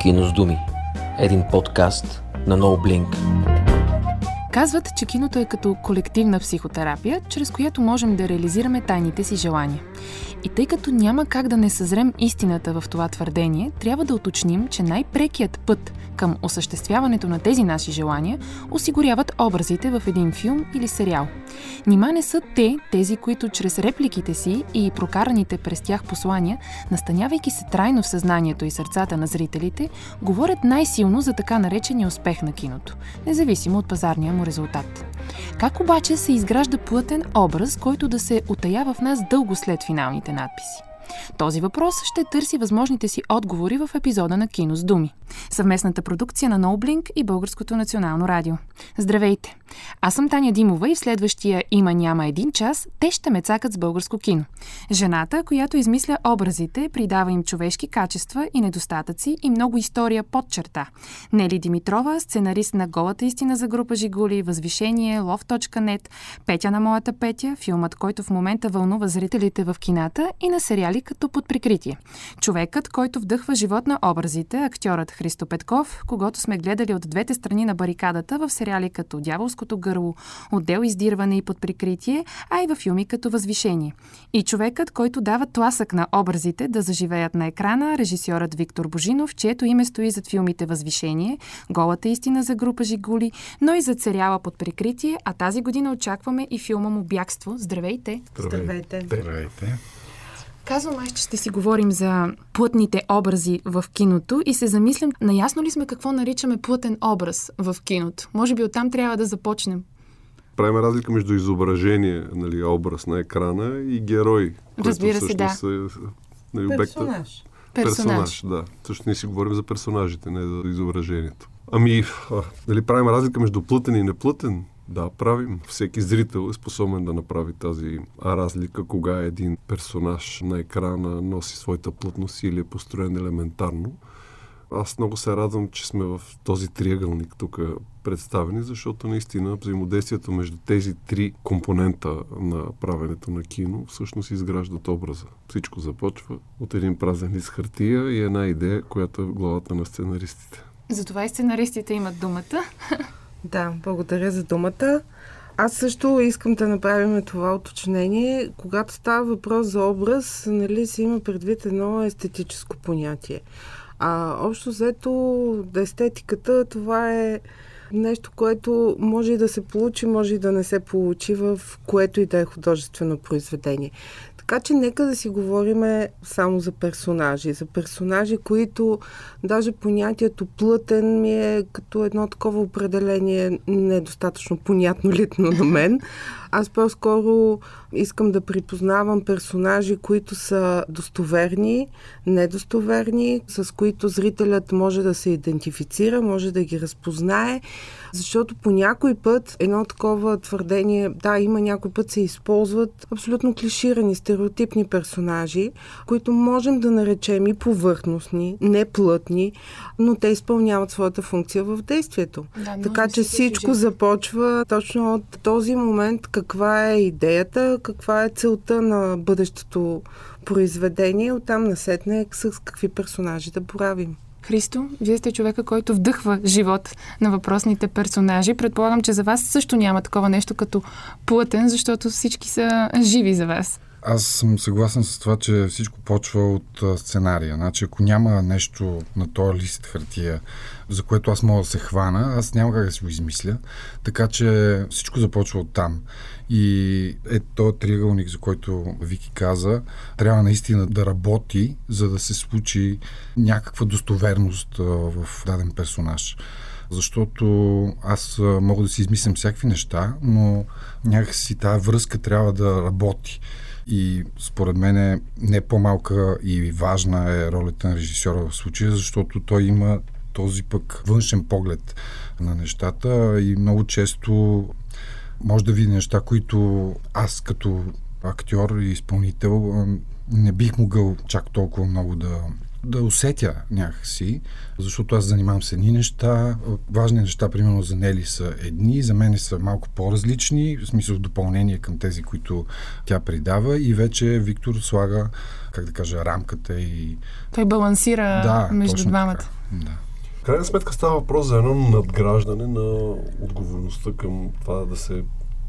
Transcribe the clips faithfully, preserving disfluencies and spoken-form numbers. Кино с думи. Един подкаст на No Blink. Казват, че киното е като колективна психотерапия, чрез която можем да реализираме тайните си желания. И тъй като няма как да не съзрем истината в това твърдение, трябва да уточним, че най-прекият път към осъществяването на тези наши желания осигуряват образите в един филм или сериал. Нима не са те, тези, които чрез репликите си и прокараните през тях послания, настанявайки се трайно в съзнанието и сърцата на зрителите, говорят най-силно за така наречения успех на киното, независимо от пазарния му резултат. Как обаче се изгражда плътен образ, който да се утаява в нас дълго след финалните надписи? Този въпрос ще търси възможните си отговори в епизода на Кино с думи. Съвместната продукция на No Blink и Българското национално радио. Здравейте! Аз съм Таня Димова и в следващия Има-няма един час те ще ме цакат с българско кино. Жената, която измисля образите, придава им човешки качества и недостатъци и много история под черта. Нели Димитрова, сценарист на Голата истина за група Жигули, Възвишение, Love точка нет, Петя на моята Петя, филмът, който в момента вълнува зрителите в кината и на сериали като Под прикритие. Човекът, който вдъхва живот на образите, актьорът Христо Петков, когото сме гледали от двете страни на барикадата в сериали като Дяволското гърло, Отдел издирване и Под прикритие, а и във филми като Възвишение. И човекът, който дава тласък на образите да заживеят на екрана, режисьорът Виктор Божинов, чието име стои зад филмите Възвишение, Голата истина за група Жигули, но и зад сериала Под прикритие, а тази година очакваме и филма му Бягство. Здравейте! Здравейте! Здравейте! Казвам аз, че ще си говорим за плътните образи в киното и се замислям, наясно ли сме какво наричаме плътен образ в киното? Може би оттам трябва да започнем. Правим разлика между изображение, нали, образ на екрана и герой. Разбира се, да. Е, нали, персонаж. Персонаж, да. Също ние си говорим за персонажите, не за изображението. Ами, а, дали правим разлика между плътен и неплътен? Да, правим. Всеки зрител е способен да направи тази разлика, кога един персонаж на екрана носи своята плътност или е построен елементарно. Аз много се радвам, че сме в този триъгълник тук представени, защото наистина взаимодействието между тези три компонента на правенето на кино всъщност изграждат образа. Всичко започва от един празен лист хартия и една идея, която е в главата на сценаристите. Затова и сценаристите имат думата. Да, благодаря за думата. Аз също искам да направим това уточнение. Когато става въпрос за образ, нали, се има предвид едно естетическо понятие. А общо взето естетиката, това е нещо, което може и да се получи, може и да не се получи в което и да е художествено произведение. Така че нека да си говорим само за персонажи. За персонажи, които даже понятието плътен ми е като едно такова определение недостатъчно понятно лично на мен. Аз по-скоро искам да припознавам персонажи, които са достоверни, недостоверни, с които зрителят може да се идентифицира, може да ги разпознае, защото по някой път едно такова твърдение, да, има някой път се използват абсолютно клиширани, стереотипни персонажи, които можем да наречем и повърхностни, неплътни, но те изпълняват своята функция в действието. Да, така че всичко започва точно от този момент, каква е идеята, каква е целта на бъдещото произведение, оттам насетне с какви персонажи да боравим. Христо, вие сте човека, който вдъхва живот на въпросните персонажи. Предполагам, че за вас също няма такова нещо като плътен, защото всички са живи за вас. Аз съм съгласен с това, че всичко почва от сценария. Значи, ако няма нещо на този лист хартия, за което аз мога да се хвана, аз няма как да си го измисля. Така че всичко започва от там. И е този триъгълник, за който Вики каза, трябва наистина да работи, за да се случи някаква достоверност в даден персонаж. Защото аз мога да си измислям всякакви неща, но някакси тази връзка трябва да работи. И според мен не по-малка и важна е ролята на режисьора в случая, защото той има този пък външен поглед на нещата и много често може да види неща, които аз като актьор и изпълнител не бих могъл чак толкова много да да усетя някакси, защото аз занимавам с едни неща. Важни неща, примерно за Нели са едни, за мен са малко по-различни, в смисъл допълнение към тези, които тя придава, и вече Виктор слага, как да кажа, рамката и... Той балансира да, между двамата. Така. Да. В крайна сметка става въпрос за едно надграждане на отговорността към това да се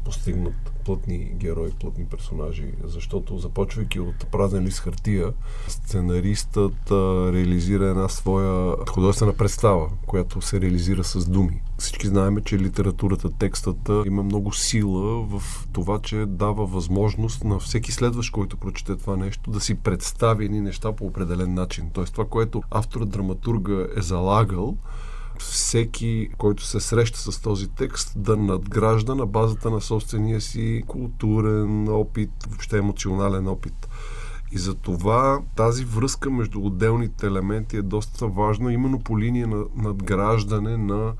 постигнат плътни герои, плътни персонажи, защото започвайки от празен лист хартия, сценаристът а, реализира една своя художествена представа, която се реализира с думи. Всички знаем, че литературата, текстът има много сила в това, че дава възможност на всеки следващ, който прочете това нещо, да си представи едни неща по определен начин. Тоест това, което автор драматурга е залагал, всеки, който се среща с този текст, да надгражда на базата на собствения си културен опит, въобще емоционален опит. И затова тази връзка между отделните елементи е доста важна, именно по линия на надграждане на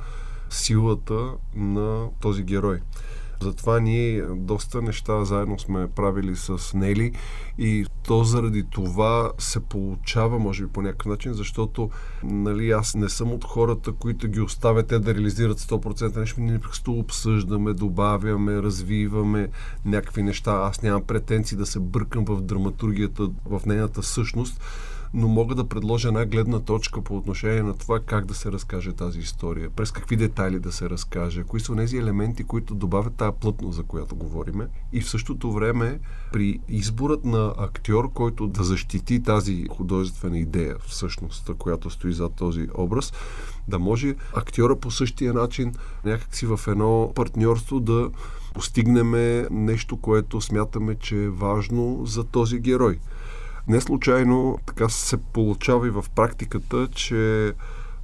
силата на този герой. Затова ние доста неща заедно сме правили с Нели и то заради това се получава, може би, по някакъв начин, защото нали, аз не съм от хората, които ги оставят те да реализират сто процента нещо. Ние просто обсъждаме, добавяме, развиваме някакви неща. Аз нямам претенции да се бъркам в драматургията, в нейната същност, но мога да предложа една гледна точка по отношение на това как да се разкаже тази история, през какви детайли да се разкаже, кои са тези елементи, които добавят тая плътност, за която говориме. И в същото време при изборът на актьор, който да защити тази художествена идея, всъщност, която стои зад този образ, да може актьора по същия начин някакси в едно партньорство да постигнем нещо, което смятаме, че е важно за този герой. Не случайно така се получава и в практиката, че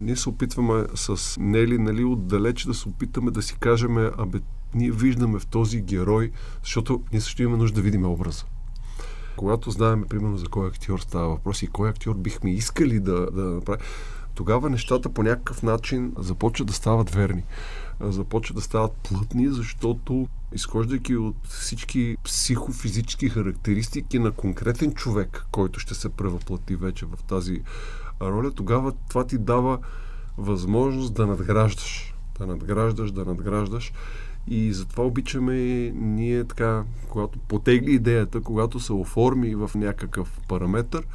ние се опитваме с Нели, нали, отдалеч да се опитаме да си кажем, абе, ние виждаме в този герой, защото ние също имаме нужда да видим образа. Когато знаем, примерно, за кой актьор става въпрос и кой актьор бихме искали да, да направим, тогава нещата по някакъв начин започват да стават верни. Започват да стават плътни, защото изхождайки от всички психофизически характеристики на конкретен човек, който ще се превъплати вече в тази роля, тогава това ти дава възможност да надграждаш. Да надграждаш, да надграждаш. И затова обичаме ние така, когато потегли идеята, когато се оформи в някакъв параметър,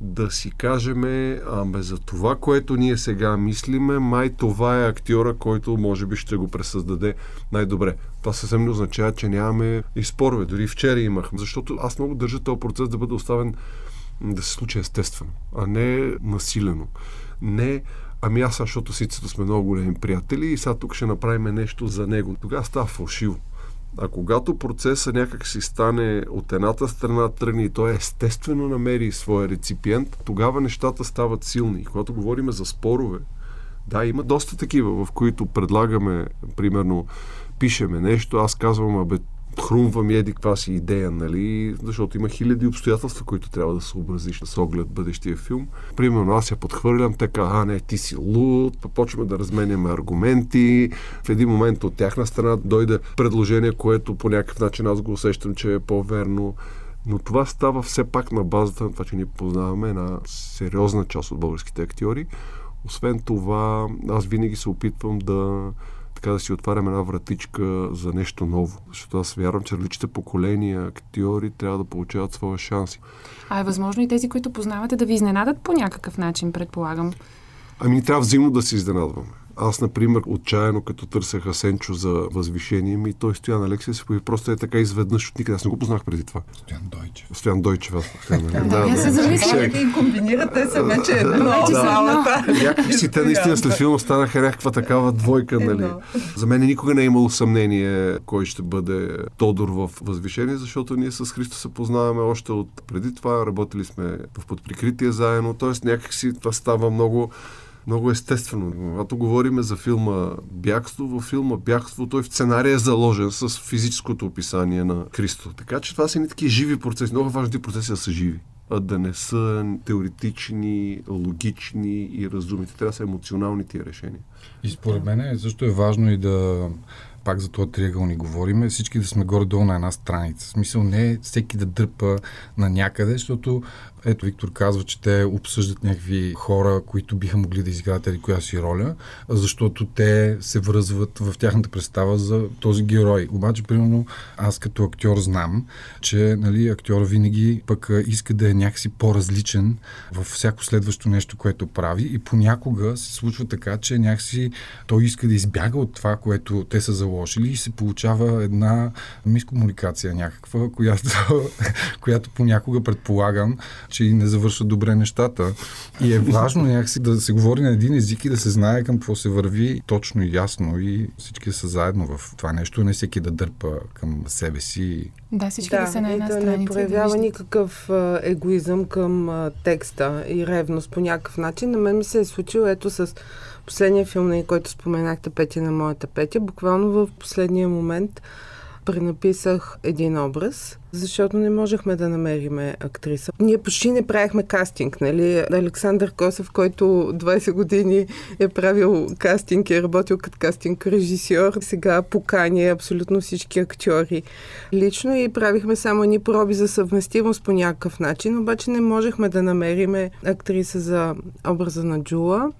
да си кажем, аме за това, което ние сега мислиме, май това е актьора, който може би ще го пресъздаде най-добре. Това съвсем не означава, че нямаме и спорове. Дори вчера имахме. Защото аз много държа този процес да бъде оставен да се случи естествено, а не насилено. Не, ами аз, защото сицето сме много големи приятели и сега тук ще направим нещо за него. Тогава става фалшиво. А когато процесът някак си стане от едната страна тръгне и той естествено намери своя реципиент, тогава нещата стават силни. Когато говорим за спорове, да, има доста такива, в които предлагаме, примерно, пишеме нещо, аз казвам, абе, хрумвам еди каква си идея, нали, защото има хиляди обстоятелства, които трябва да съобразиш с оглед бъдещия филм. Примерно аз я подхвърлям, така, а не, ти си луд, почваме да разменяме аргументи. В един момент от тяхна страна дойде предложение, което по някакъв начин аз го усещам, че е по-верно. Но това става все пак на базата на това, че ние познаваме една сериозна част от българските актьори. Освен това, аз винаги се опитвам да така да си отварям една вратичка за нещо ново. Защото аз вярвам, че различните поколения актьори трябва да получават своя шанс. А е възможно и тези, които познавате, да ви изненадат по някакъв начин, предполагам? Ами ни трябва взаимно да се изненадваме. Аз, например, отчаяно, като търсех Асенчо за Възвишение, ми той Стоян Алексия се появи просто е така изведнъж от никъде. Аз не го познах преди това. Стоян Дойчев. Стоян Дойчев. Да, се замисля. Да ги комбинирате се вече едно. Някакси те наистина след филма станаха някаква такава двойка, нали. За мен никога не е имало съмнение кой ще бъде Тодор в Възвишение, защото ние с Христо се познаваме още от преди това. Работили сме в Под прикритие заедно. Тоест някакси това става много... Много естествено. Когато говорим за филма Бягство, във филма Бягство той в сценария е заложен с физическото описание на Христо. Така че това са не такива живи процеси. Много важни процеси да са живи, а да не са теоретични, логични и разумните. Трябва да са емоционални тия решения. И според мен също е важно и да... пак за този триъгъл ни говориме, всички да сме горе-долу на една страница. В смисъл не всеки да дърпа на някъде, защото Ето Виктор казва, че те обсъждат някакви хора, които биха могли да изиграят или коя си роля, защото те се връзват в тяхната представа за този герой. Обаче, примерно, аз като актьор знам, че нали, актьор винаги пък иска да е някакси по-различен във всяко следващо нещо, което прави, и понякога се случва така, че някакси той иска да избяга от това, което те са заложили, и се получава една мискомуникация някаква, която, която понякога предполагам, че и не завършват добре нещата. И е важно някакси да се говори на един език и да се знае към какво се върви точно и ясно, и всички са заедно в това нещо, не всеки да дърпа към себе си. Да, всички да, да са на една страница. Да, не проявява да никакъв егоизъм към текста и ревност по някакъв начин. На мен ми се е случило ето с последния филм, на който споменахте, Петя на моята Петя. Буквално в последния момент пренаписах един образ, защото не можехме да намериме актриса. Ние почти не правихме кастинг, нали? Александър Косев, който двайсет години е правил кастинг и е работил като кастинг режисьор, сега покани абсолютно всички актьори лично и правихме само ни проби за съвместимост по някакъв начин, обаче не можехме да намериме актриса за образа на Джула.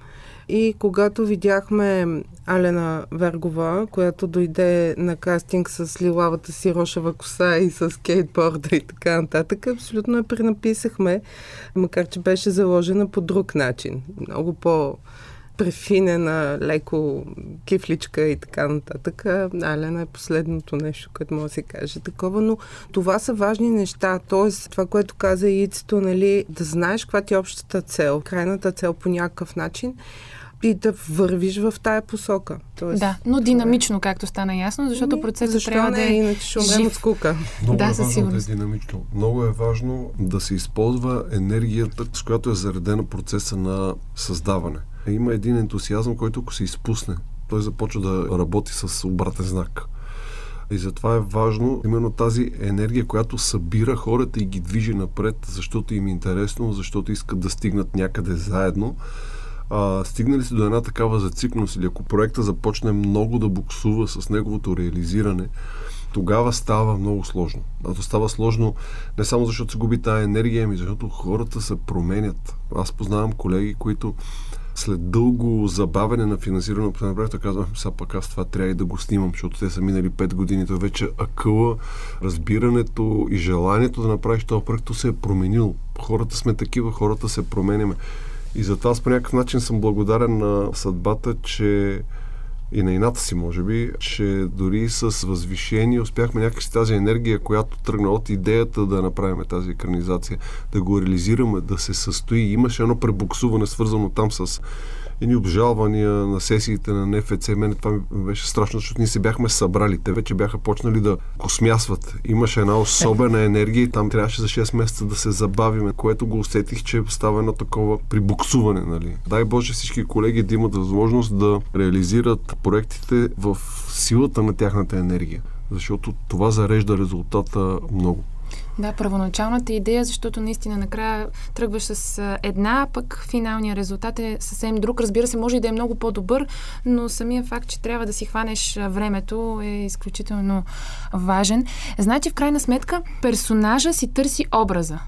И когато видяхме Алена Вергова, която дойде на кастинг с лилавата си рошава коса и с скейтборда и така нататък, абсолютно я пренаписахме, макар че беше заложена по друг начин. Много по-префинена, леко кифличка и така нататък. Алена е последното нещо, което може да се каже такова, но това са важни неща. Тоест, това, което каза Ицето, нали, да знаеш каква ти е общата цел, крайната цел по някакъв начин, и да вървиш в тая посока. Тоест, да, но динамично, както стана ясно, защото ми, процесът защо трябва не, да е иначе ще умрем от скука. Много да, е важно да е динамично. Много е важно да се използва енергията, с която е заредена процеса на създаване. Има един ентусиазъм, който ако се изпусне, той започва да работи с обратен знак. И затова е важно именно тази енергия, която събира хората и ги движи напред, защото им е интересно, защото искат да стигнат някъде заедно. А, стигнали се до една такава зацикност или ако проекта започне много да буксува с неговото реализиране, тогава става много сложно. А то става сложно не само защото се губи тая енергия, ами защото хората се променят. Аз познавам колеги, които след дълго забавене на финансиране на проекта казвам, сега пък аз това трябва и да го снимам, защото те са минали пет години. Той вече акъла, разбирането и желанието да направиш този проект се е променил. Хората сме такива, хората се променяме. И затова аз по някакъв начин съм благодарен на съдбата, че и на ината си, може би, че дори с Възвишение успяхме някакси тази енергия, която тръгна от идеята да направим тази екранизация, да го реализираме, да се състои. Имаше едно пребуксуване, свързано там с едни обжалвания на сесиите на НФЦ. Мене това ми беше страшно, защото ние се бяхме събрали. Те вече бяха почнали да го смясват. Имаше една особена енергия и там трябваше за шест месеца да се забавиме, което го усетих, че става едно такова прибуксуване. Нали? Дай Боже всички колеги да имат възможност да реализират проектите в силата на тяхната енергия, защото това зарежда резултата много. Да, първоначалната идея, защото наистина накрая тръгваш с една, пък финалният резултат е съвсем друг. Разбира се, може и да е много по-добър, но самия факт, че трябва да си хванеш времето е изключително важен. Значи, в крайна сметка, персонажа си търси образа.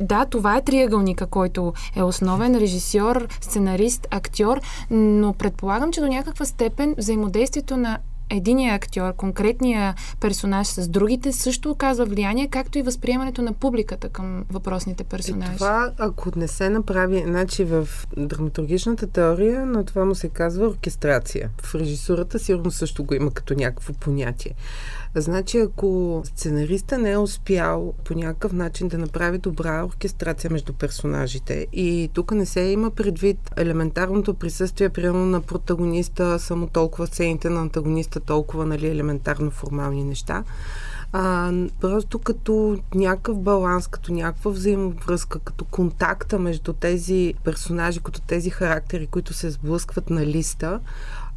Да, това е триъгълника, който е основен режисьор, сценарист, актьор, но предполагам, че до някаква степен взаимодействието на единия актьор, конкретния персонаж с другите също оказва влияние, както и възприемането на публиката към въпросните персонажи. И това, ако не се направи, значи в драматургичната теория, но това му се казва оркестрация. В режисурата сигурно също го има като някакво понятие. Значи, ако сценариста не е успял по някакъв начин да направи добра оркестрация между персонажите и тук не се има предвид елементарното присъствие, примерно на протагониста, само толкова сцените на антагониста, толкова нали, елементарно формални неща, а просто като някакъв баланс, като някаква взаимовръзка, като контакта между тези персонажи, като тези характери, които се сблъскват на листа,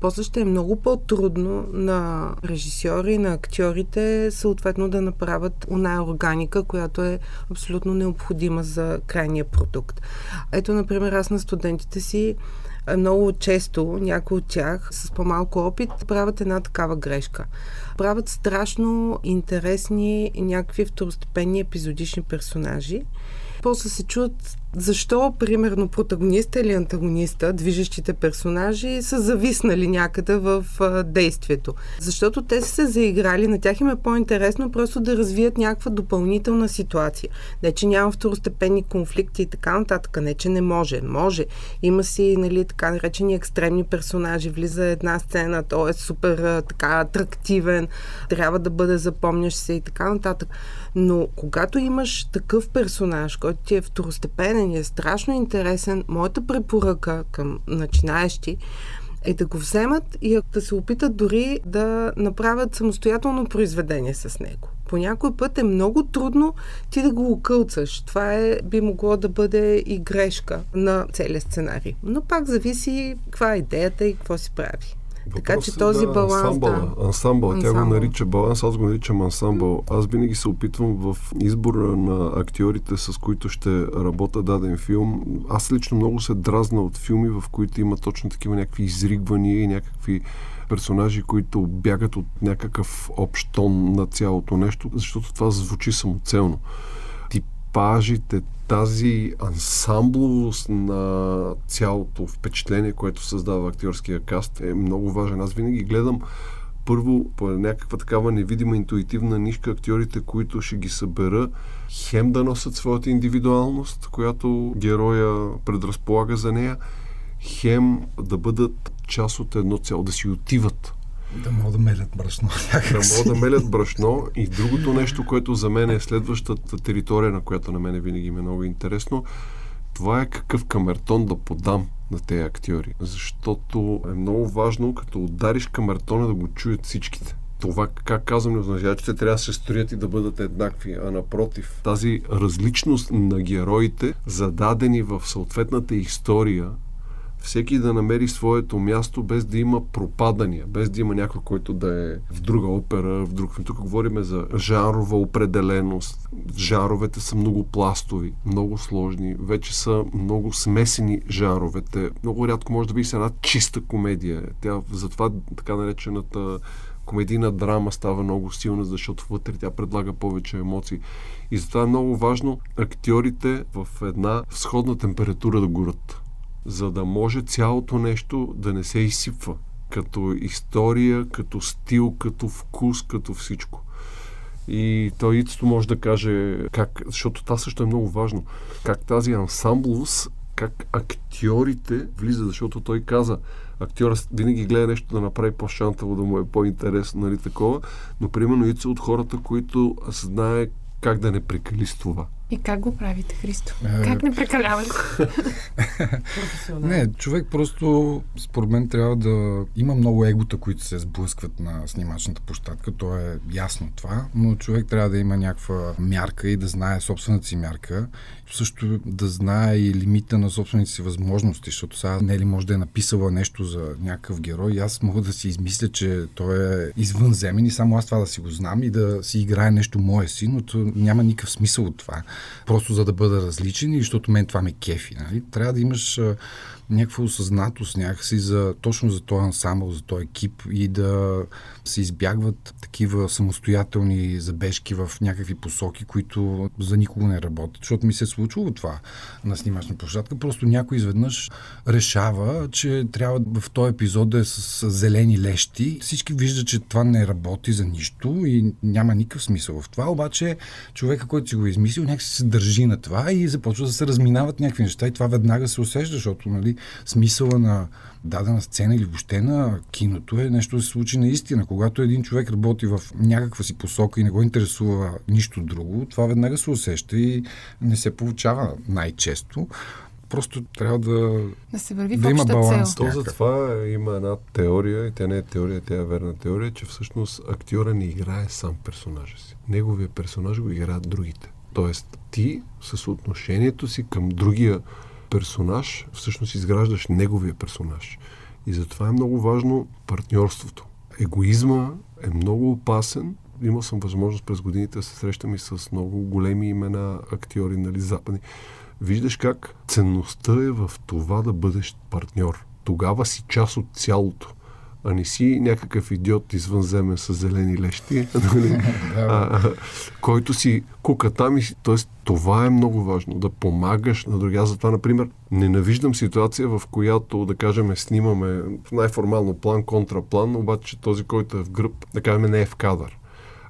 после ще е много по-трудно на режисьори, на актьорите съответно да направят оная органика, която е абсолютно необходима за крайния продукт. Ето, например, аз на студентите си много често, някои от тях с по-малко опит правят една такава грешка. Правят страшно интересни някакви второстепенни епизодични персонажи, После се чуят защо, примерно, протагониста или антагониста, движещите персонажи, са зависнали някъде в а, действието. Защото те са се заиграли, на тях им е по-интересно просто да развият някаква допълнителна ситуация. Не, че няма второстепенни конфликти и така нататък. Не, че не може. Може. Има си, нали, така наречени екстремни персонажи. Влиза една сцена, той е супер а, така атрактивен, трябва да бъде запомнящ се и така нататък. Но когато имаш такъв персонаж, който ти е второстепенен, е страшно интересен, моята препоръка към начинаещи е да го вземат и да се опитат дори да направят самостоятелно произведение с него. По някой път е много трудно ти да го окълцаш. Това е, би могло да бъде и грешка на целия сценарий. Но пак зависи каква е идеята и какво си прави. Въпрос, така че този да, баланс... Ансамбъл, да. ансамбъл. Тя го нарича баланс, аз го наричам ансамбъл. Аз винаги се опитвам в избора на актьорите, с които ще работя даден филм. Аз лично много се дразна от филми, в които има точно такива някакви изригвания и някакви персонажи, които бягат от някакъв общ тон на цялото нещо, защото това звучи самоцелно. Типажите, тази ансамбловост на цялото впечатление, което създава актьорския каст, е много важен. Аз винаги гледам първо по някаква такава невидима интуитивна нишка актьорите, които ще ги събера, хем да носят своята индивидуалност, която героя предразполага за нея, хем да бъдат част от едно цяло, да си отиват. Да могат да мелят брашно. Да могат да мелят брашно. И другото нещо, което за мен е следващата територия, на която на мен винаги ми е много интересно, това е какъв камертон да подам на тези актьори. Защото е много важно, като удариш камертона, да го чуят всичките. Това, как казвам, не означава, че те трябва да се строят и да бъдат еднакви, а напротив. Тази различност на героите, зададени в съответната история, всеки да намери своето място, без да има пропадания, без да има някой, който да е в друга опера, в друг. Тук говорим за жанрова определеност. Жанровете са много пластови, много сложни, вече са много смесени жанровете. Много рядко може да видиш една чиста комедия. Тя затова така наречената комедийна драма става много силна, защото вътре тя предлага повече емоции. И затова е много важно актьорите в една сходна температура да горят, за да може цялото нещо да не се изсипва. Като история, като стил, като вкус, като всичко. И той Ицто може да каже как, защото това също е много важно, как тази ансамбловост, как актьорите влиза, защото той каза, актьорът винаги гледа нещо да направи по-шантаво, да му е по-интересно, нали такова, но примерно Ицто от хората, които знае как да не прекали с това. И как го правите, Христо? Как не прекалявате? Не, човек просто, според мен, трябва да... Има много егота, които се сблъскват на снимачната площадка. То е ясно това, но човек трябва да има някаква мярка и да знае собствената си мярка. Също да знае и лимита на собствените си възможности, защото сега Нели може да е написала нещо за някакъв герой и аз мога да си измисля, че той е извънземен и само аз това да си го знам и да си играе нещо мое си, но то няма никакъв смисъл от това. Просто за да бъда различен и защото мен това ме кефи. Нали? Трябва да имаш а, някаква осъзнатост някакси за, точно за този ансамбъл, за този екип и да се избягват такива самостоятелни забежки в някакви посоки, които за никого не работят. Защото ми се е случило това на снимачна площадка. Просто някой изведнъж решава, че трябва в този епизод да е с зелени лещи. Всички виждат, че това не работи за нищо и няма никакъв смисъл в това. Обаче човека, който си го измислил, някакси се държи на това и започва да се разминават някакви неща и това веднага се усеща, защото, нали, смисъла на дадена сцена или въобще на киното е нещо да се случи наистина. Когато един човек работи в някаква си посока и не го интересува нищо друго, това веднага се усеща и не се получава най-често. Просто трябва да, да, се върви да има баланс. То за това има една теория, и тя не е теория, тя е верна теория, че всъщност актьора не играе сам персонажа си. Неговия персонаж го играят другите. Тоест ти с отношението си към другия персонаж всъщност изграждаш неговия персонаж. И затова е много важно партньорството. Егоизма е много опасен. Имал съм възможност през годините да се срещам и с много големи имена актьори, нали, западни. Виждаш как ценността е в това да бъдеш партньор. Тогава си част от цялото, а не си някакъв идиот извънземен с зелени лещи, който си кука там. Т.е. това е много важно, да помагаш на другия. Затова, например, ненавиждам ситуация, в която, да кажем, снимаме най-формално план, контраплан, обаче този, който е в гръб, да кажем, не е в кадър.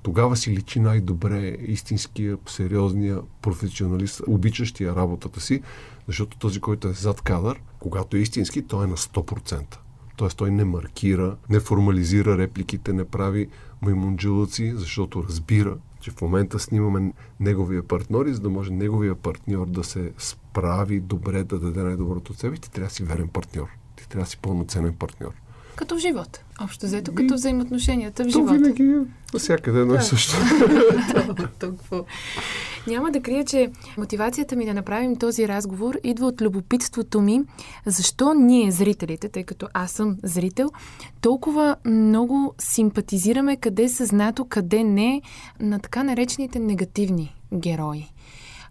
Тогава си личи най-добре истинския, сериозния професионалист, обичащия работата си, защото този, който е зад кадър, когато е истински, той е на сто процента. Т.е. той не маркира, не формализира репликите, не прави маймунджелъци, защото разбира, че в момента снимаме неговия партньор и за да може неговия партньор да се справи добре, да даде най-доброто от себе, ти трябва да си верен партньор. Ти трябва да си пълноценен партньор. Като в живота. Общо взето, като взаимоотношенията в живота. То винаги всякъде едно и също. Няма да крия, че мотивацията ми да направим този разговор идва от любопитството ми. Защо ние, зрителите, тъй като аз съм зрител, толкова много симпатизираме къде съзнато, къде не, на така наречените негативни герои.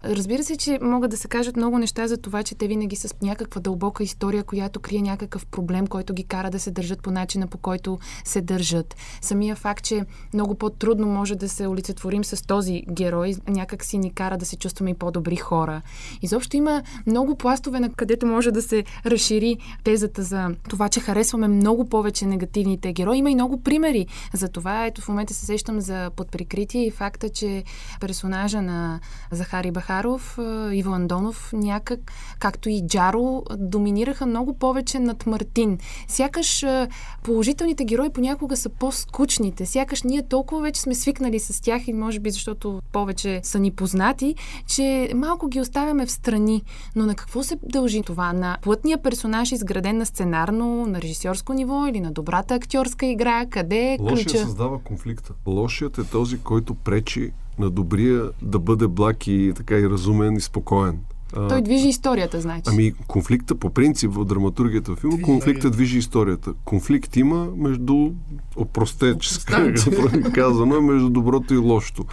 Разбира се, че могат да се кажат много неща за това, че те винаги са с някаква дълбока история, която крие някакъв проблем, който ги кара да се държат по начина, по който се държат. Самия факт, че много по-трудно може да се олицетворим с този герой, някак си ни кара да се чувстваме и по-добри хора. Изобщо има много пластове, на където може да се разшири тезата за това, че харесваме много повече негативните герои. Има и много примери за това. Ето в момента се сещам за Под прикритие и факта, че персонажа на Захари Бахар, Иво Андонов, някак, както и Джаро, доминираха много повече над Мартин. Сякаш положителните герои понякога са по-скучните. Сякаш ние толкова вече сме свикнали с тях и може би защото повече са ни познати, че малко ги оставяме в страни. Но на какво се дължи това? На плътния персонаж, изграден на сценарно, на режисьорско ниво или на добрата актьорска игра? Къде е ключа? Лошият създава конфликта. Лошият е този, който пречи на добрия да бъде благ и така и разумен и спокоен. Той движи историята, значи. Ами конфликта по принцип в драматургията в филма, конфликта движи историята. Конфликт има между опростеческа, казано, между доброто и лошото.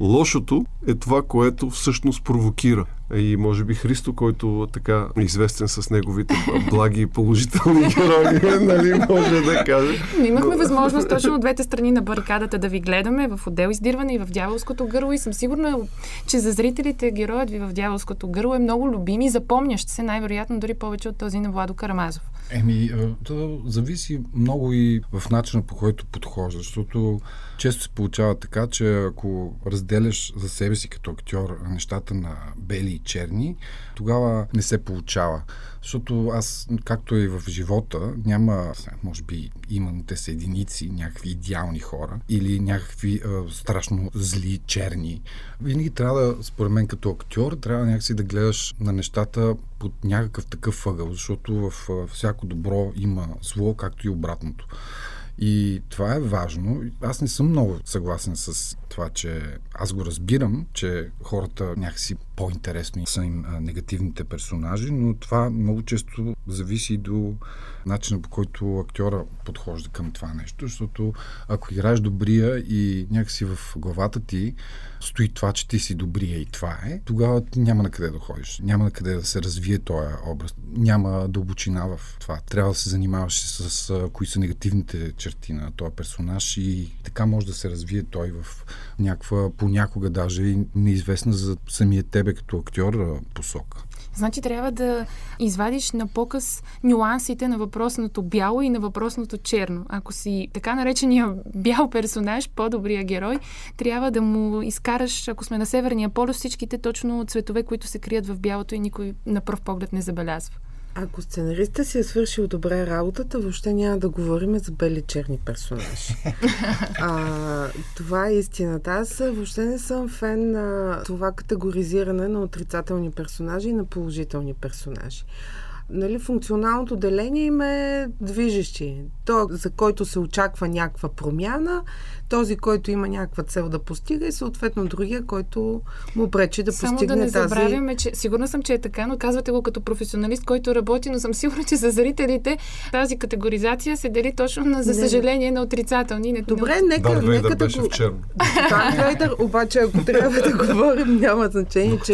Лошото е това, което всъщност провокира. И може би Христо, който така е известен с неговите благи и положителни герои, нали, може да каже. Имахме възможност точно от двете страни на барикадата да ви гледаме в Отдел издирване и в Дяволското гърло и съм сигурна, че за зрителите героят ви в Дяволското гърло е много любим и запомнящ се, най-вероятно дори повече от този на Владо Карамазов. Еми, то зависи много и в начина, по който подхожда, защото често се получава така, че ако разделяш за себе си като актьор нещата на бели и черни, тогава не се получава. Защото аз, както и в живота, няма, може би, има, но те са единици, някакви идеални хора или някакви а, страшно зли, черни. Винаги трябва да, според мен, като актьор, трябва някакси да гледаш на нещата под някакъв такъв ъгъл, защото в а, всяко добро има зло, както и обратното. И това е важно. Аз не съм много съгласен с това, че аз го разбирам, че хората някакси по-интересни са им негативните персонажи, но това много често зависи до начина, по който актьора подхожда към това нещо, защото ако играеш добрия и някакси в главата ти стои това, че ти си добрия и това е, тогава няма на къде да ходиш, няма на къде да се развие този образ, няма дълбочина в това. Трябва да се занимаваш с кои са негативните черти на този персонаж и така може да се развие той в някаква, понякога даже и неизвестна за самия тебе като актьор посока. Значи трябва да извадиш на показ нюансите на въпросното бяло и на въпросното черно. Ако си така наречения бял персонаж, по-добрия герой, трябва да му изкараш, ако сме на Северния полюс, всичките точно цветове, които се крият в бялото и никой на пръв поглед не забелязва. Ако сценаристът си е свършил добре работата, въобще няма да говорим за бели-черни персонажи. А, това е истината. Аз въобще не съм фен на това категоризиране на отрицателни персонажи и на положителни персонажи. Нали, функционалното деление им е движещи. То, за който се очаква някаква промяна, този, който има някаква цел да постига и съответно другия, който му пречи да Само постигне тази... Само да не забравяме, че сигурна съм, че е така, но казвате го като професионалист, който работи, но съм сигурна, че за зрителите тази категоризация се дели точно на, за съжаление, на отрицателни. Не... Добре, нека... Дарт Вейдър беше в черно. Дарт Вейдър, обаче, ако трябва да говорим, няма значение, че...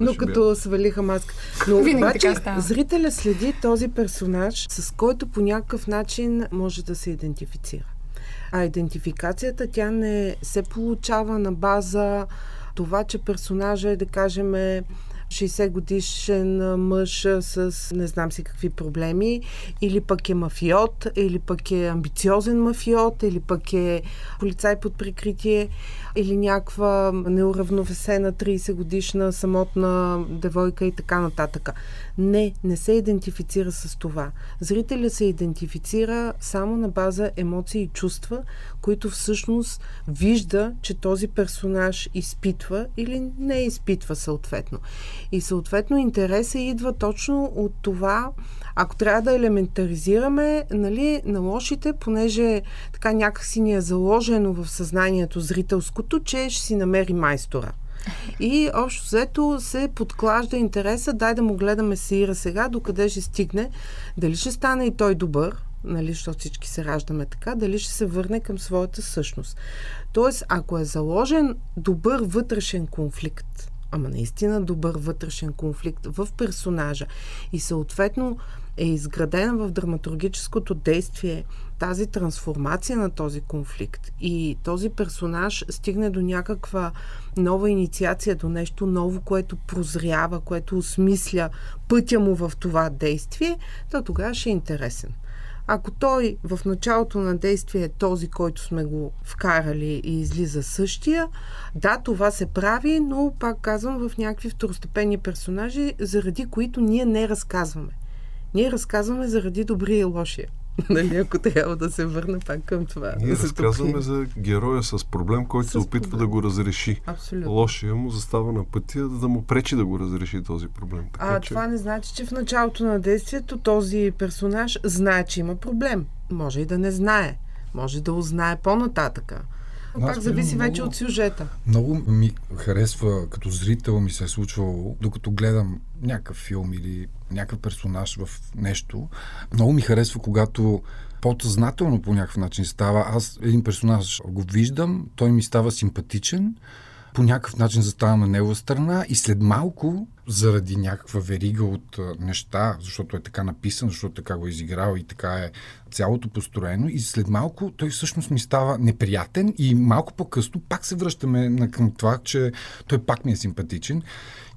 Но като свалиха маската беше бял. зрителя следи този персонаж, с който по някакъв начин може да се идентифицира. А идентификацията тя не се получава на база това, че персонажът е, да кажем, шейсет годишен мъж с не знам си какви проблеми, или пък е мафиот, или пък е амбициозен мафиот, или пък е полицай под прикритие, или някаква неуравновесена трийсет годишна самотна девойка и така нататък. Не, не се идентифицира с това. Зрителя се идентифицира само на база емоции и чувства, които всъщност вижда, че този персонаж изпитва или не изпитва съответно. И съответно интересът идва точно от това, ако трябва да елементаризираме, нали, на лошите, понеже така някакси ни е заложено в съзнанието зрителското, че ще си намери майстора. И общо взето се подклажда интереса, дай да му гледаме сеира сега, докъде ще стигне, дали ще стане и той добър, нали, защото всички се раждаме така, дали ще се върне към своята същност. Тоест, ако е заложен добър вътрешен конфликт, ама наистина добър вътрешен конфликт в персонажа и съответно е изградена в драматургическото действие тази трансформация на този конфликт и този персонаж стигне до някаква нова инициация, до нещо ново, което прозрява, което осмисля пътя му в това действие, то тогава ще е интересен. Ако той в началото на действие е този, който сме го вкарали и излиза същия, да, това се прави, но пак казвам в някакви второстепенни персонажи, заради които ние не разказваме. Ние разказваме заради добрия и лошия. Нали, ако трябва да се върна пак към това. Ние за разказваме тук... за героя с проблем, който с се опитва проблем. Да го разреши. Абсолютно. Лошия му застава на пътя, да му пречи да го разреши този проблем. Така, а че... това не значи, че в началото на действието този персонаж знае, че има проблем. Може и да не знае. Може да узнае по-нататъка. Но пак зависи много, вече от сюжета. Много ми харесва, като зрител ми се е случвало, докато гледам някакъв филм или някакъв персонаж в нещо. Много ми харесва, когато подсъзнателно по някакъв начин става. Аз един персонаж го виждам, той ми става симпатичен, по някакъв начин заставам на негова страна и след малко, заради някаква верига от неща, защото е така написан, защото така го е изиграл и така е цялото построено, и след малко той всъщност ми става неприятен и малко по-късно пак се връщаме на към това, че той пак ми е симпатичен.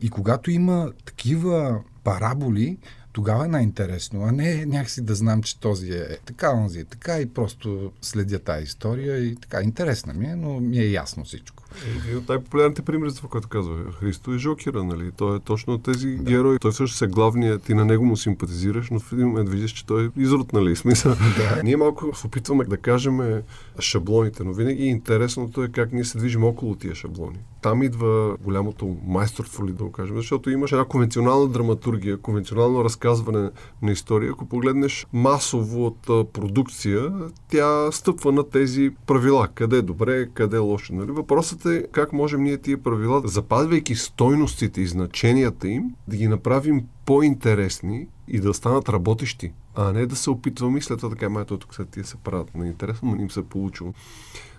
И когато има такива параболи, тогава е най-интересно, а не някакси да знам, че този е така, онзи е така и просто следя тази история и така. Интересна ми е, но ми е ясно всичко. И от най-популярните примери за това, което казва Христо, е Жокера, нали? Той е точно тези да. герои. Той всъщност е главният, ти на него му симпатизираш, но в един момент виждаш, че той е изрод, нали? Смисъл. Да. Ние малко се опитваме да кажем шаблоните, но винаги интересното е как ние се движим около тия шаблони. Там идва голямото майсторство, ли да го кажем, защото имаш една конвенционална драматургия, конвенционално разказване на история. Ако погледнеш масовата продукция, тя стъпва на тези правила. Къде е добре, къде е лошо. Нали? Въпросът е как можем ние тия правила, запазвайки стойностите и значенията им, да ги направим по-интересни и да станат работещи, а не да се опитваме и след това така, майто тук след тия се правят на интересно, но не им се получило.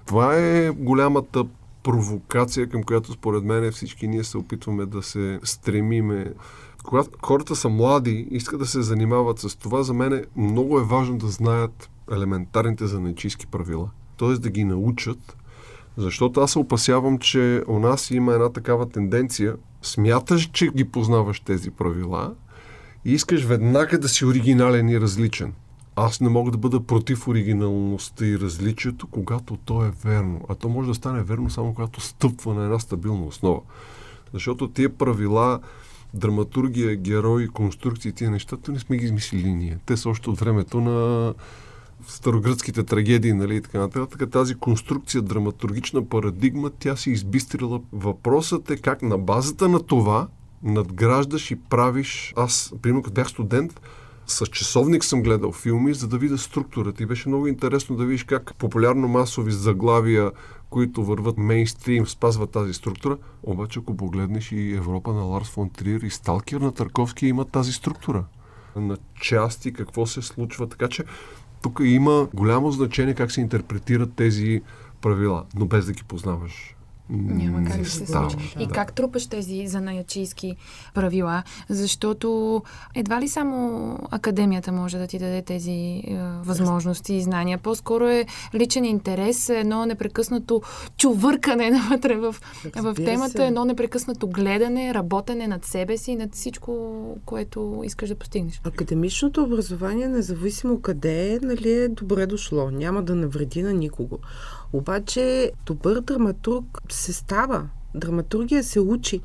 Това е голямата провокация, към която според мен всички ние се опитваме да се стремиме. Когато хората са млади, искат да се занимават с това, за мен много е важно да знаят елементарните занайчийски правила. Т.е. да ги научат, защото аз се опасявам, че у нас има една такава тенденция. Смяташ, че ги познаваш тези правила и искаш веднага да си оригинален и различен. Аз не мога да бъда против оригиналността и различието, когато то е верно. А то може да стане верно само когато стъпва на една стабилна основа. Защото тия правила, драматургия, герои, конструкции, тия нещата не сме ги измислили ние. Те са още от времето на старогръцките трагедии, нали, и така нататък. Тази конструкция, драматургична парадигма, тя се избистрила. Въпросът е как на базата на това надграждаш и правиш. Аз, примерно, като бях студент, с часовник съм гледал филми, за да видя структурата. И беше много интересно да видиш как популярно-масови заглавия, които върват мейнстрим, спазват тази структура. Обаче, ако погледнеш и Европа на Ларс фон Триер и Сталкер на Тарковски, имат тази структура. На части какво се случва. Така че тук има голямо значение как се интерпретират тези правила, но без да ги познаваш. Няма как да се случи. Да. И как трупаш тези занаятчийски правила? Защото едва ли само академията може да ти даде тези е, възможности и знания. По-скоро е личен интерес, едно непрекъснато чувъркане навътре в, в темата, едно непрекъснато гледане, работене над себе си и над всичко, което искаш да постигнеш. Академичното образование, независимо къде е, нали, е добре дошло. Няма да навреди на никого. Обаче добър драматург се става. Драматургия се учи.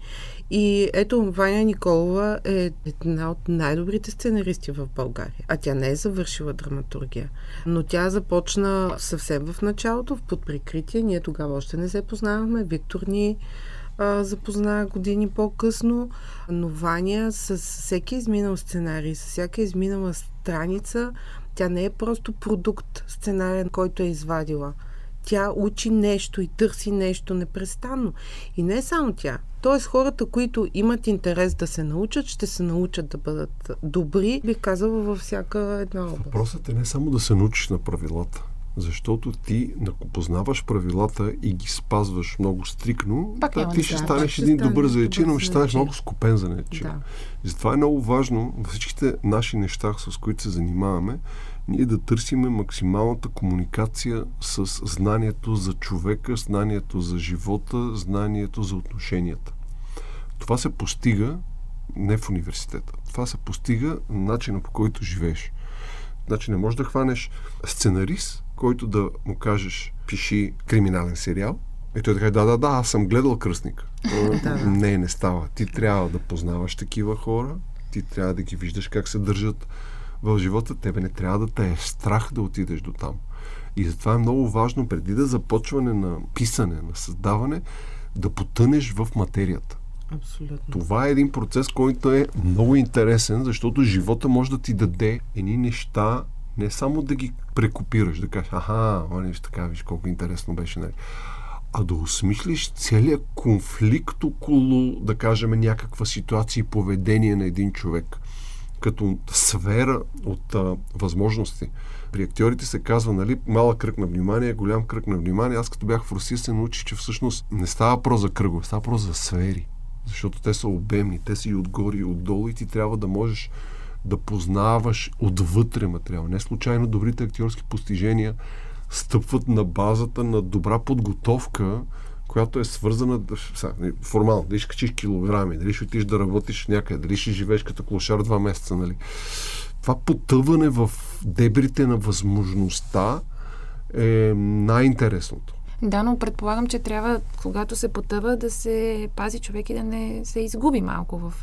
И ето, Ваня Николова е една от най-добрите сценаристи в България. А тя не е завършила драматургия. Но тя започна съвсем в началото, в Под прикритие. Ние тогава още не се познаваме. Виктор ни а, запозна години по-късно. Но Ваня с всеки изминал сценарий, с всяка изминала страница, тя не е просто продукт, сценарен, който е извадила. Тя учи нещо и търси нещо непрестанно. И не само тя. Тоест хората, които имат интерес да се научат, ще се научат да бъдат добри, бих казала, във всяка една област. Въпросът е не само да се научиш на правилата, защото ти, ако познаваш правилата и ги спазваш много стрикно, пак, да, ти ще да, станеш ще един добър заячина, но ще станеш много скопен заячина. Да. И затова е много важно във всичките наши неща, с които се занимаваме, ние да търсиме максималната комуникация с знанието за човека, знанието за живота, знанието за отношенията. Това се постига не в университета. Това се постига начина, по който живееш. Значи не можеш да хванеш сценарист, който да му кажеш пиши криминален сериал. И той да каже, да, да, да, аз съм гледал Кръстника. Не, не става. Ти трябва да познаваш такива хора, ти трябва да ги виждаш как се държат в живота, тебе не трябва да те е страх да отидеш до там. И затова е много важно, преди да започване на писане, на създаване, да потънеш в материята. Абсолютно. Това е един процес, който е много интересен, защото живота може да ти даде едни неща, не само да ги прекопираш, да кажеш, аха, о, не, така, виж колко интересно беше, нали? А да осмислиш целият конфликт около, да кажем, някаква ситуация и поведение на един човек. Като сфера от а, възможности. При актьорите се казва, нали, малък кръг на внимание, голям кръг на внимание. Аз като бях в Русия се научих, че всъщност не става про за кръгове, става про за сфери. Защото те са обемни, те са и отгоре, и отдолу, и ти трябва да можеш да познаваш отвътре материал. Не случайно добрите актьорски постижения стъпват на базата на добра подготовка, която е свързана формално, дали ще качиш килограми, дали ще отиш да работиш някъде, дали ще живееш като клошар два месеца, нали? Това потъване в дебрите на възможността е най-интересното. Да, но предполагам, че трябва, когато се потъва, да се пази човек и да не се изгуби малко в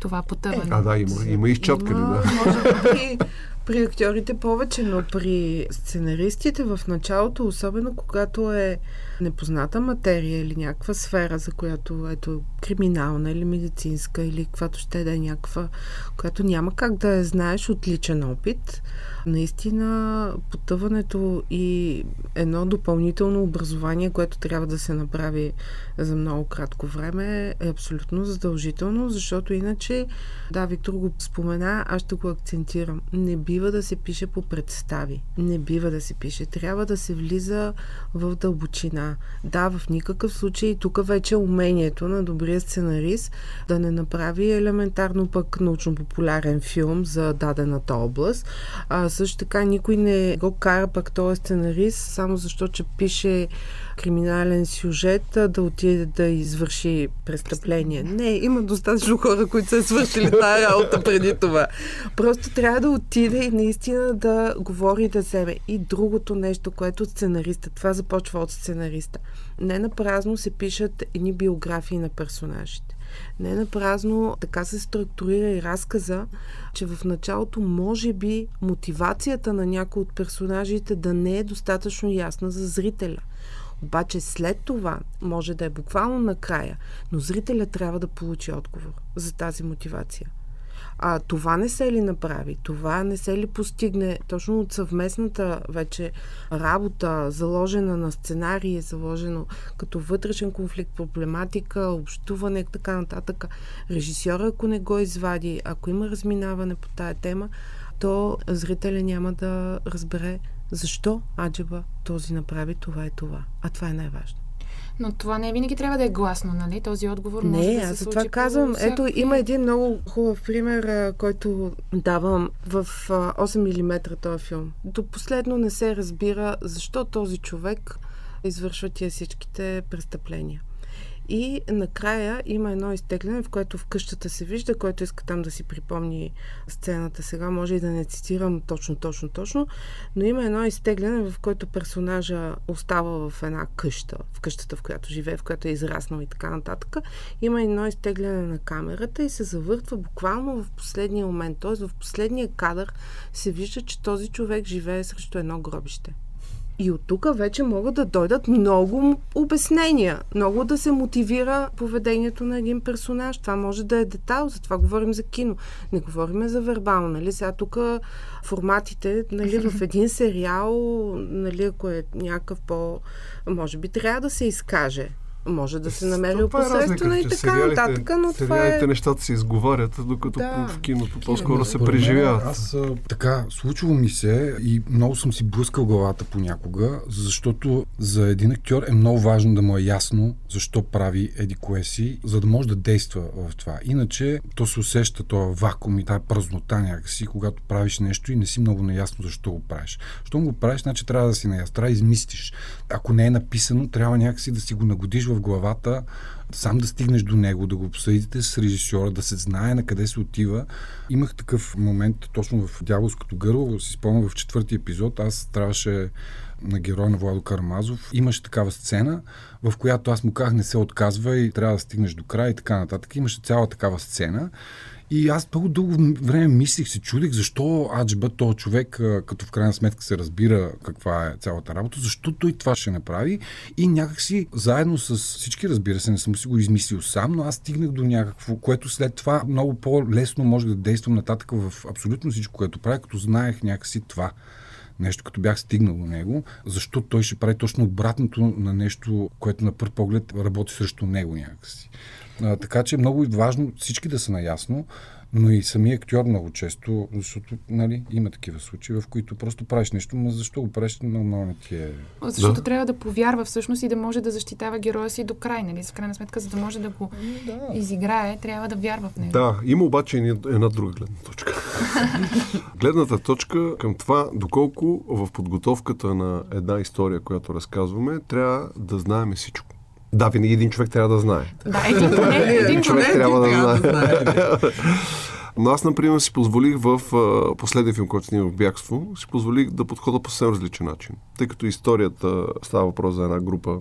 това потъване. А, да, има, има изчаткали, да. Може би при актьорите повече, но при сценаристите в началото, особено когато е непозната материя или някаква сфера, за която ето криминална или медицинска или каквато ще да е някаква, която няма как да я знаеш от личен опит, наистина потъването и едно допълнително образование, което трябва да се направи за много кратко време, е абсолютно задължително, защото иначе, да, Виктор го спомена, аз ще го акцентирам. Не бива да се пише по представи. Не бива да се пише. Трябва да се влиза в дълбочина. Да, в никакъв случай тук вече умението на добрия сценарист да не направи елементарно пък научно-популярен филм за дадената област. А също така никой не го кара пък този сценарист, само защото, че пише криминален сюжет, да отиде да извърши престъпление. Не, има достатъчно хора, които са свършили тази работа преди това. Просто трябва да отиде и наистина да говори да себе. И другото нещо, което от сценариста, това започва от сценариста. Не напразно се пишат едни биографии на персонажите. Не напразно така се структурира и разказа, че в началото може би мотивацията на някой от персонажите да не е достатъчно ясна за зрителя. Обаче след това може да е буквално накрая, но зрителя трябва да получи отговор за тази мотивация. А това не се ли направи? Това не се ли постигне точно от съвместната вече работа, заложена на сценарий, заложено като вътрешен конфликт, проблематика, общуване, така нататък. Режисьора, ако не го извади, ако има разминаване по тая тема, то зрителя няма да разбере защо аджеба този направи това и това. А това е най-важно. Но това не винаги трябва да е гласно, нали? Този отговор не, може да се случи. Не, аз това казвам. Всяк... Ето, има един много хубав пример, който давам в осем милиметра този филм. До последно не се разбира защо този човек извършва тия всичките престъпления. И накрая има едно изтегляне, в което в къщата се вижда, който иска там да си припомни сцената сега, може и да не цитирам точно, точно, точно, но има едно изтегляне, в което персонажа остава в една къща, в къщата, в която живее, в която е израснал и така нататък. Има едно изтегляне на камерата и се завъртва буквално в последния момент, т.е. в последния кадър се вижда, че този човек живее срещу едно гробище. И от тук вече могат да дойдат много обяснения, много да се мотивира поведението на един персонаж. Това може да е детайл, затова говорим за кино. Не говорим за вербално, нали? Сега тук форматите, нали, в един сериал, нали, ако е някакъв по... Може би трябва да се изкаже. Може да се намери опосредствено е и така сериалите, нататък, но това е... Сериалите нещата се изговарят, докато да. В киното по-скоро се преживяват. Аз така, случило ми се и много съм си блъскал главата понякога, защото за един актьор е много важно да му е ясно защо прави еди кое си, за да може да действа в това. Иначе то се усеща този вакуум и тази празнота някакси, когато правиш нещо и не си много наясно защо го правиш. Щом го правиш, значи трябва да си наясно, трябва да измислиш. Ако не е написано, трябва някакси да си го нагодиш в главата, сам да стигнеш до него, да го обсъдите с режисьора, да се знае на къде се отива. Имах такъв момент точно в Дяволското гърло, си спомням в четвърти епизод, аз трябваше на героя на Владо Карамазов. Имаше такава сцена, в която аз му казах не се отказва и трябва да стигнеш до края и така нататък. Имаше цяла такава сцена. И аз много дълго време мислих, се чудих, защо аджба този човек, като в крайна сметка се разбира каква е цялата работа, защо той това ще направи и някакси заедно с всички, разбира се, не съм си го измислил сам, но аз стигнах до някакво, което след това много по-лесно може да действам нататък в абсолютно всичко, което правя, като знаех някакси това. Нещо, като бях стигнал до него, защо той ще прави точно обратното на нещо, което на първ поглед работи срещу него някакси. А, така че е много важно всички да са наясно, но и самия актьор много често, защото, нали, има такива случаи, в които просто правиш нещо, но защо го правиш, много не ти е... Защото да. Трябва да повярва всъщност и да може да защитава героя си до край, нали? В крайна сметка, за да може да го да. изиграе, трябва да вярва в него. Да, има обаче една друга гледна точка. Гледната точка към това, доколко в подготовката на една история, която разказваме, трябва да знаем всичко. Да, винаги един човек трябва да знае. Да, един, не, един, един човек не, трябва да, да знае. Но аз, например, си позволих в последния филм, който снимах Бягство, си позволих да подходя по съвсем различен начин. Тъй като историята става въпрос за една група,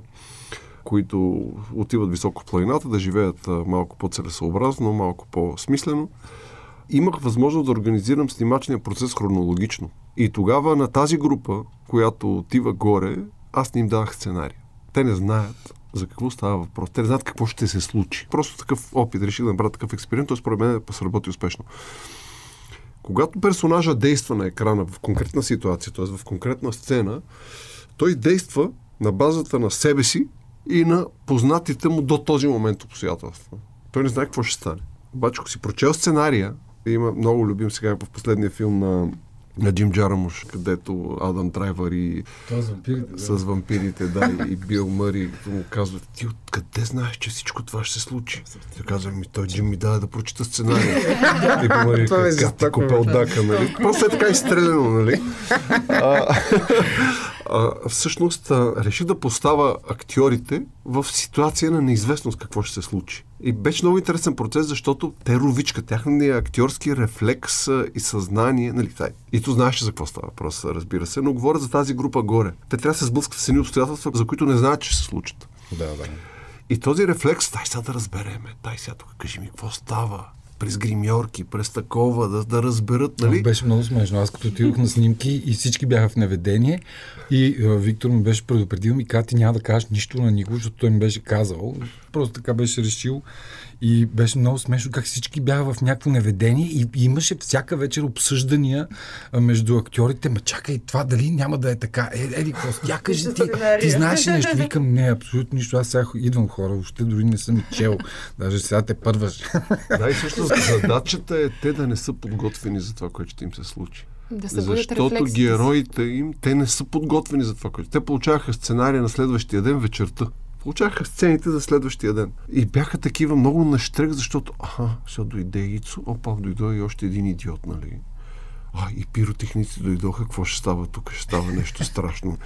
които отиват високо в планината, да живеят малко по-целесообразно, малко по-смислено. Имах възможност да организирам снимачния процес хронологично. И тогава на тази група, която отива горе, аз не им давах сценария. Те не знаят за какво става въпрос. Те не знаят какво ще се случи. Просто такъв опит. Реших да направя такъв експеримент, т.е. според мен се работи успешно. Когато персонажа действа на екрана в конкретна ситуация, т.е. в конкретна сцена, той действа на базата на себе си и на познатите му до този момент обстоятелства. Той не знае какво ще стане. Обаче, ако си прочел сценария, има много любим сега в последния филм на на Джим Джармуш, където Адам Драйвър и с вампирите, да. С вампирите, да, и Бил Мъри му казват, ти откъде знаеш, че всичко това ще се случи? Те казвам, ми, той Джим ми даде да прочита сценария. И Бил Мъри, как ти купел дака, нали? Просто е така изстреляно, нали? А, а, всъщност, реших да поставя актьорите в ситуация на неизвестност какво ще се случи. И беше много интересен процес, защото те ровичка, тяхния актьорски рефлекс и съзнание, нали, тай. И то знаеше за какво става въпрос, разбира се, но говоря за тази група горе. Те трябва да се сблъскат с едни обстоятелства, за които не знаят, че ще се случат. Да, да. И този рефлекс, дай сега да разбереме, дай сега тук, кажи ми, какво става? През гримьорки, през такова, да, да разберат, нали? Беше много смешно. Аз като отидох на снимки и всички бяха в неведение и а, Виктор ми беше предупредил и каза, ти няма да кажеш нищо на никого, защото той ми беше казал. Просто така беше решил и беше много смешно как всички бяха в някакво неведение и, и имаше всяка вечер обсъждания а, между актьорите. Ма чакай, това дали няма да е така? Е, еди, я кажи ти, ти знаеш нещо? Викам, не, абсолютно нищо. Аз сега идвам хора, въобще дори не съм и чел. Даже сега те първаш. Да, и също задачата е те да не са подготвени за това, което ще им се случи. Да се Защото героите им, те не са подготвени за това, което. Те получаваха сценария на следващия ден вечерта. получаваха сцените за следващия ден. И бяха такива много на щрек, защото аха, сега дойде Ицо, опа, дойде и още един идиот, нали? А, и пиротехници дойдоха, какво ще става тук, ще става нещо страшно.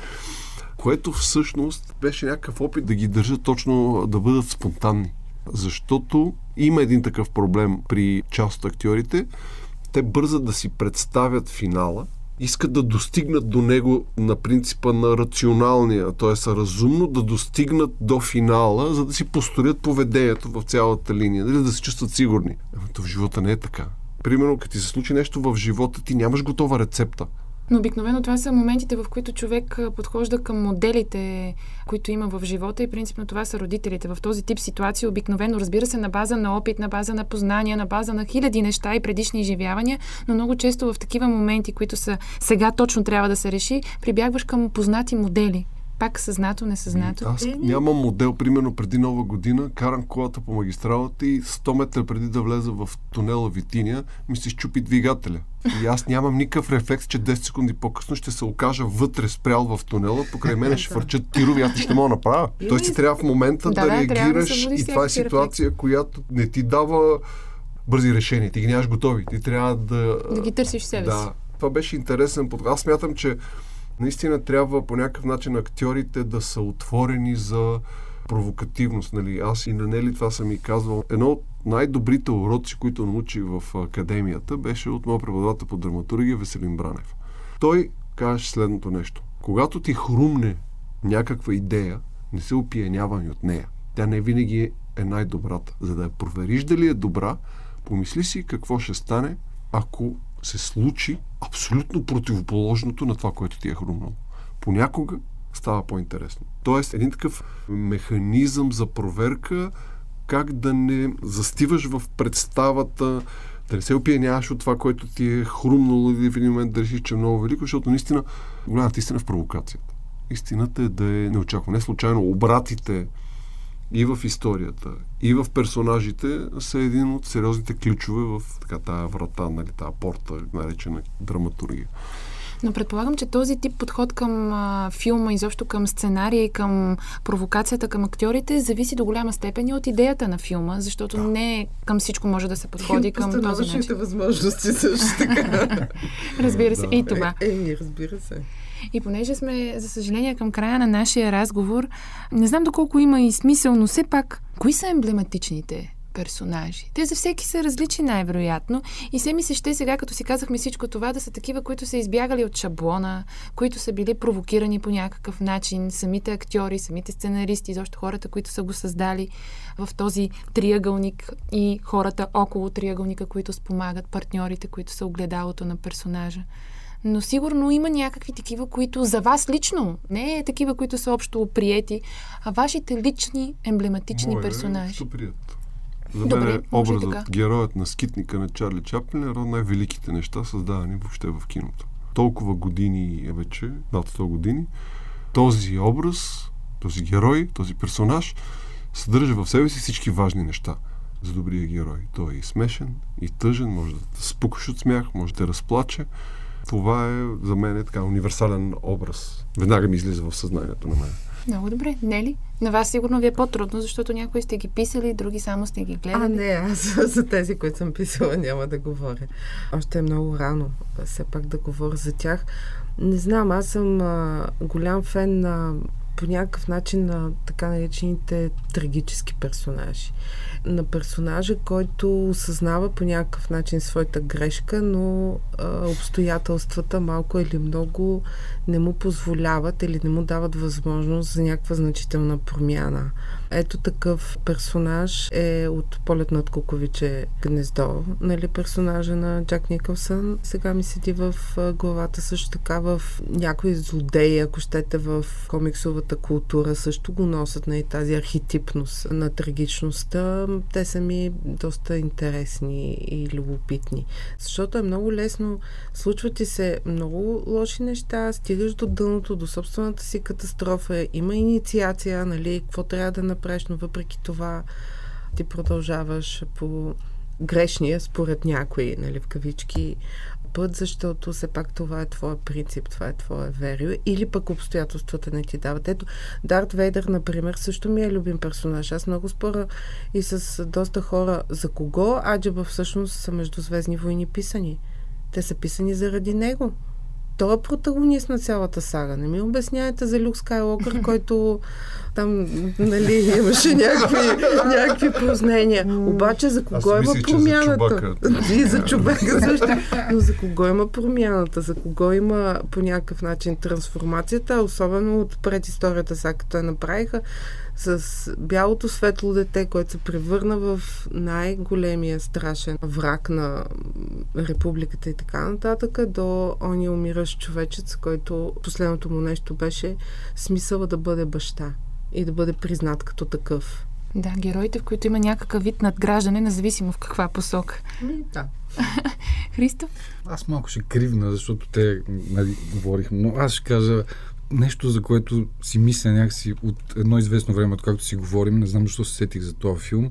Което всъщност беше някакъв опит да ги държат точно, да бъдат спонтанни. Защото има един такъв проблем при част от актьорите. Те бързат да си представят финала, искат да достигнат до него на принципа на рационалния, т.е. разумно да достигнат до финала, за да си построят поведението в цялата линия, дали да се чувстват сигурни. Но в живота не е така. Примерно, като ти се случи нещо в живота, ти нямаш готова рецепта. Но обикновено това са моментите, в които човек подхожда към моделите, които има в живота и принципно това са родителите. В този тип ситуации обикновено, разбира се, на база на опит, на база на познания, на база на хиляди неща и предишни изживявания, но много често в такива моменти, които са сега точно трябва да се реши, прибягваш към познати модели. Пак съзнато, несъзнато. Аз нямам модел, примерно преди Нова година, карам колата по магистралата и сто метра преди да влеза в тунела Витиня, ми се счупи двигателя. И аз нямам никакъв рефлекс, че десет секунди по-късно ще се окажа вътре спрял в тунела, покрай мене ще върчат тирове, аз ще мога направя. Той ти трябва в момента да, да реагираш да и това е ситуация, рефлекс, която не ти дава бързи решения. Ти ги нямаш готови. Ти трябва да... Да ги търсиш себе си. Да. Това беше интересен подход. Аз смятам, че наистина трябва по някакъв начин актьорите да са отворени за провокативност. Нали? Аз и на Нели това съм и казвал. Едно от най-добрите уроци, които научи в академията, беше от моя преподавател по драматургия Веселин Бранев. Той казваше следното нещо. Когато ти хрумне някаква идея, не се опиянявай от нея. Тя не винаги е най-добрата. За да я провериш дали е добра, помисли си какво ще стане, ако се случи абсолютно противоположното на това, което ти е хрумнало. Понякога става по-интересно. Тоест, един такъв механизъм за проверка, как да не застиваш в представата, да не се опияняваш от това, което ти е хрумнало или в един момент да решиш, че е много велико, защото наистина голямата истина е в провокацията. Истината е да е неочаквана. Не случайно обратите и в историята, и в персонажите са един от сериозните ключове в така тая врата, нали, тая порта, наречена драматургия. Но предполагам, че този тип подход към а, филма, изобщо към сценария и към провокацията към актьорите, зависи до голяма степен и от идеята на филма, защото да. не към всичко може да се подходи към този начин. Постановичните възможности също така. Разбира се, да. и това. Е, е, разбира се. И понеже сме, за съжаление, към края на нашия разговор, не знам доколко има и смисъл, но все пак, кои са емблематичните персонажи? Те за всеки са различни най-вероятно и се ми се ще сега, като си казахме всичко това, да са такива, които са избягали от шаблона, които са били провокирани по някакъв начин, самите актьори, самите сценаристи, изобщо хората, които са го създали в този триъгълник и хората около триъгълника, които спомагат, партньорите, които са огледалото на персонажа. Но сигурно има някакви такива, които за вас лично, не е такива, които са общо приети, а вашите лични емблематични Моя персонажи. Моя е За мен Добре, образът, героят на скитника на Чарли Чаплин е едно от най-великите неща, създавани въобще в киното. Толкова години е вече, над сто години, този образ, този герой, този персонаж съдържа в себе си всички важни неща. За добрия герой. Той е и смешен, и тъжен, може да те спукаш от смях, може да те разплаче. Това е за мен е така универсален образ. Веднага ми излиза в съзнанието на мен. Много добре. Нели? На вас сигурно ви е по-трудно, защото някои сте ги писали, други само сте ги гледали. А, не, аз за тези, които съм писала, няма да говоря. Още е много рано все пак да говоря за тях. Не знам, аз съм а, голям фен на по някакъв начин на така наречените трагически персонажи. На персонажа, който осъзнава по някакъв начин своята грешка, но а, обстоятелствата малко или много не му позволяват или не му дават възможност за някаква значителна промяна. Ето такъв персонаж е от Полетнат Куковиче Гнездо, нали, персонажа на Джак Никълсън. Сега ми седи в главата също така в някои злодеи, ако щете в комиксовата култура също го носят на и тази архетипност на трагичността. Те са ми доста интересни и любопитни. Защото е много лесно, случват ти се много лоши неща, стигаш до дъното, до собствената си катастрофа, има инициация, нали, какво трябва да направиш, но въпреки това ти продължаваш по грешния, според някои, нали, в кавички, път, защото все пак това е твой принцип, това е твое верие, или пък обстоятелствата не ти дават. Ето, Дарт Вейдър, например, също ми е любим персонаж. Аз много спора и с доста хора за кого аджеба всъщност са Междузвездни войни писани. Те са писани заради него. Той е протагонист на цялата сага. Не ми обясняйте за Люк Скайлокър, който там, нали, имаше някакви, някакви познания. Обаче за кого има промяната? И за човека също. Но за кого има промяната? За кого има по някакъв начин трансформацията? Особено от предисторията сега, като я направиха с бялото светло дете, което се превърна в най-големия страшен враг на републиката и така нататък, до ония умиращ човечец, който последното му нещо беше смисъла да бъде баща и да бъде признат като такъв. Да, героите, в които има някакъв вид надграждане, независимо в каква посока. Да. Христо? Аз малко ще кривна, защото те нали, говорих, но аз ще кажа нещо, за което си мисля някакси от едно известно време, откакто си говорим, не знам защо се сетих за този филм.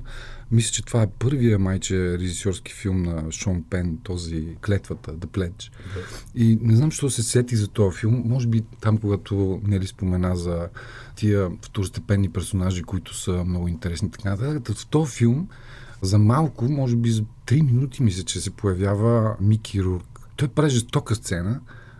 Мисля, че това е първия майче режисьорски филм на Шон Пен, този Клетвата, The Pledge. Да. И не знам защо се сетих за този филм. Може би там, когато Нели спомена за тия второстепенни персонажи, които са много интересни. Така нататък. В този филм за малко, може би за три минути, мисля, че се появява Мики Рурк. Той прави жестока сцена,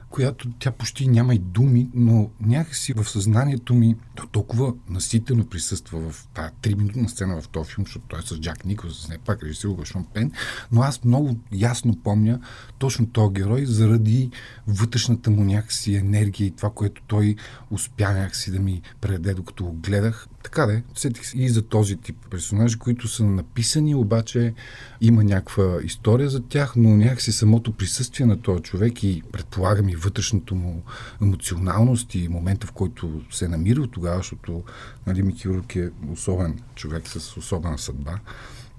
която тя почти няма и думи, но някакси в съзнанието ми то толкова наситено присъства в тази три-минутна сцена в този филм, защото той е с Джак Николс, с не пак режисирал Шон Пен, но аз много ясно помня точно този герой заради вътрешната му някакси енергия и това, което той успя някакси да ми предаде, докато го гледах. Така да е, сетих и за този тип персонажи, които са написани, обаче има някаква история за тях, но някакси самото присъствие на този човек и предполагам и вътрешното му емоционалност и момента, в който се е намирал тогава, защото нали, Мики Рурк е особен човек с особена съдба,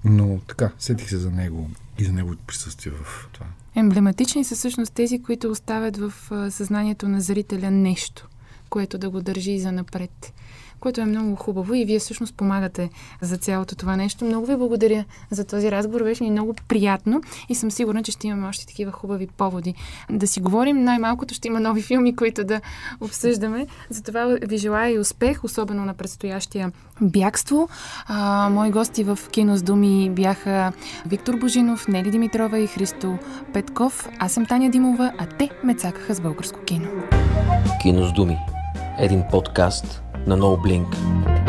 но така, сетих се за него и за неговото присъствие в това. Емблематични са всъщност тези, които оставят в съзнанието на зрителя нещо, което да го държи и за напред, което е много хубаво и вие всъщност помагате за цялото това нещо. Много ви благодаря за този разговор, беше ни много приятно и съм сигурна, че ще имаме още такива хубави поводи да си говорим. Най-малкото ще има нови филми, които да обсъждаме. Затова ви желая и успех, особено на предстоящия Бягство. А, мои гости в Кино с думи бяха Виктор Божинов, Нели Димитрова и Христо Петков. Аз съм Таня Димова, а те ме цакаха с българско кино. Кино с думи. Един подкаст на No Blink.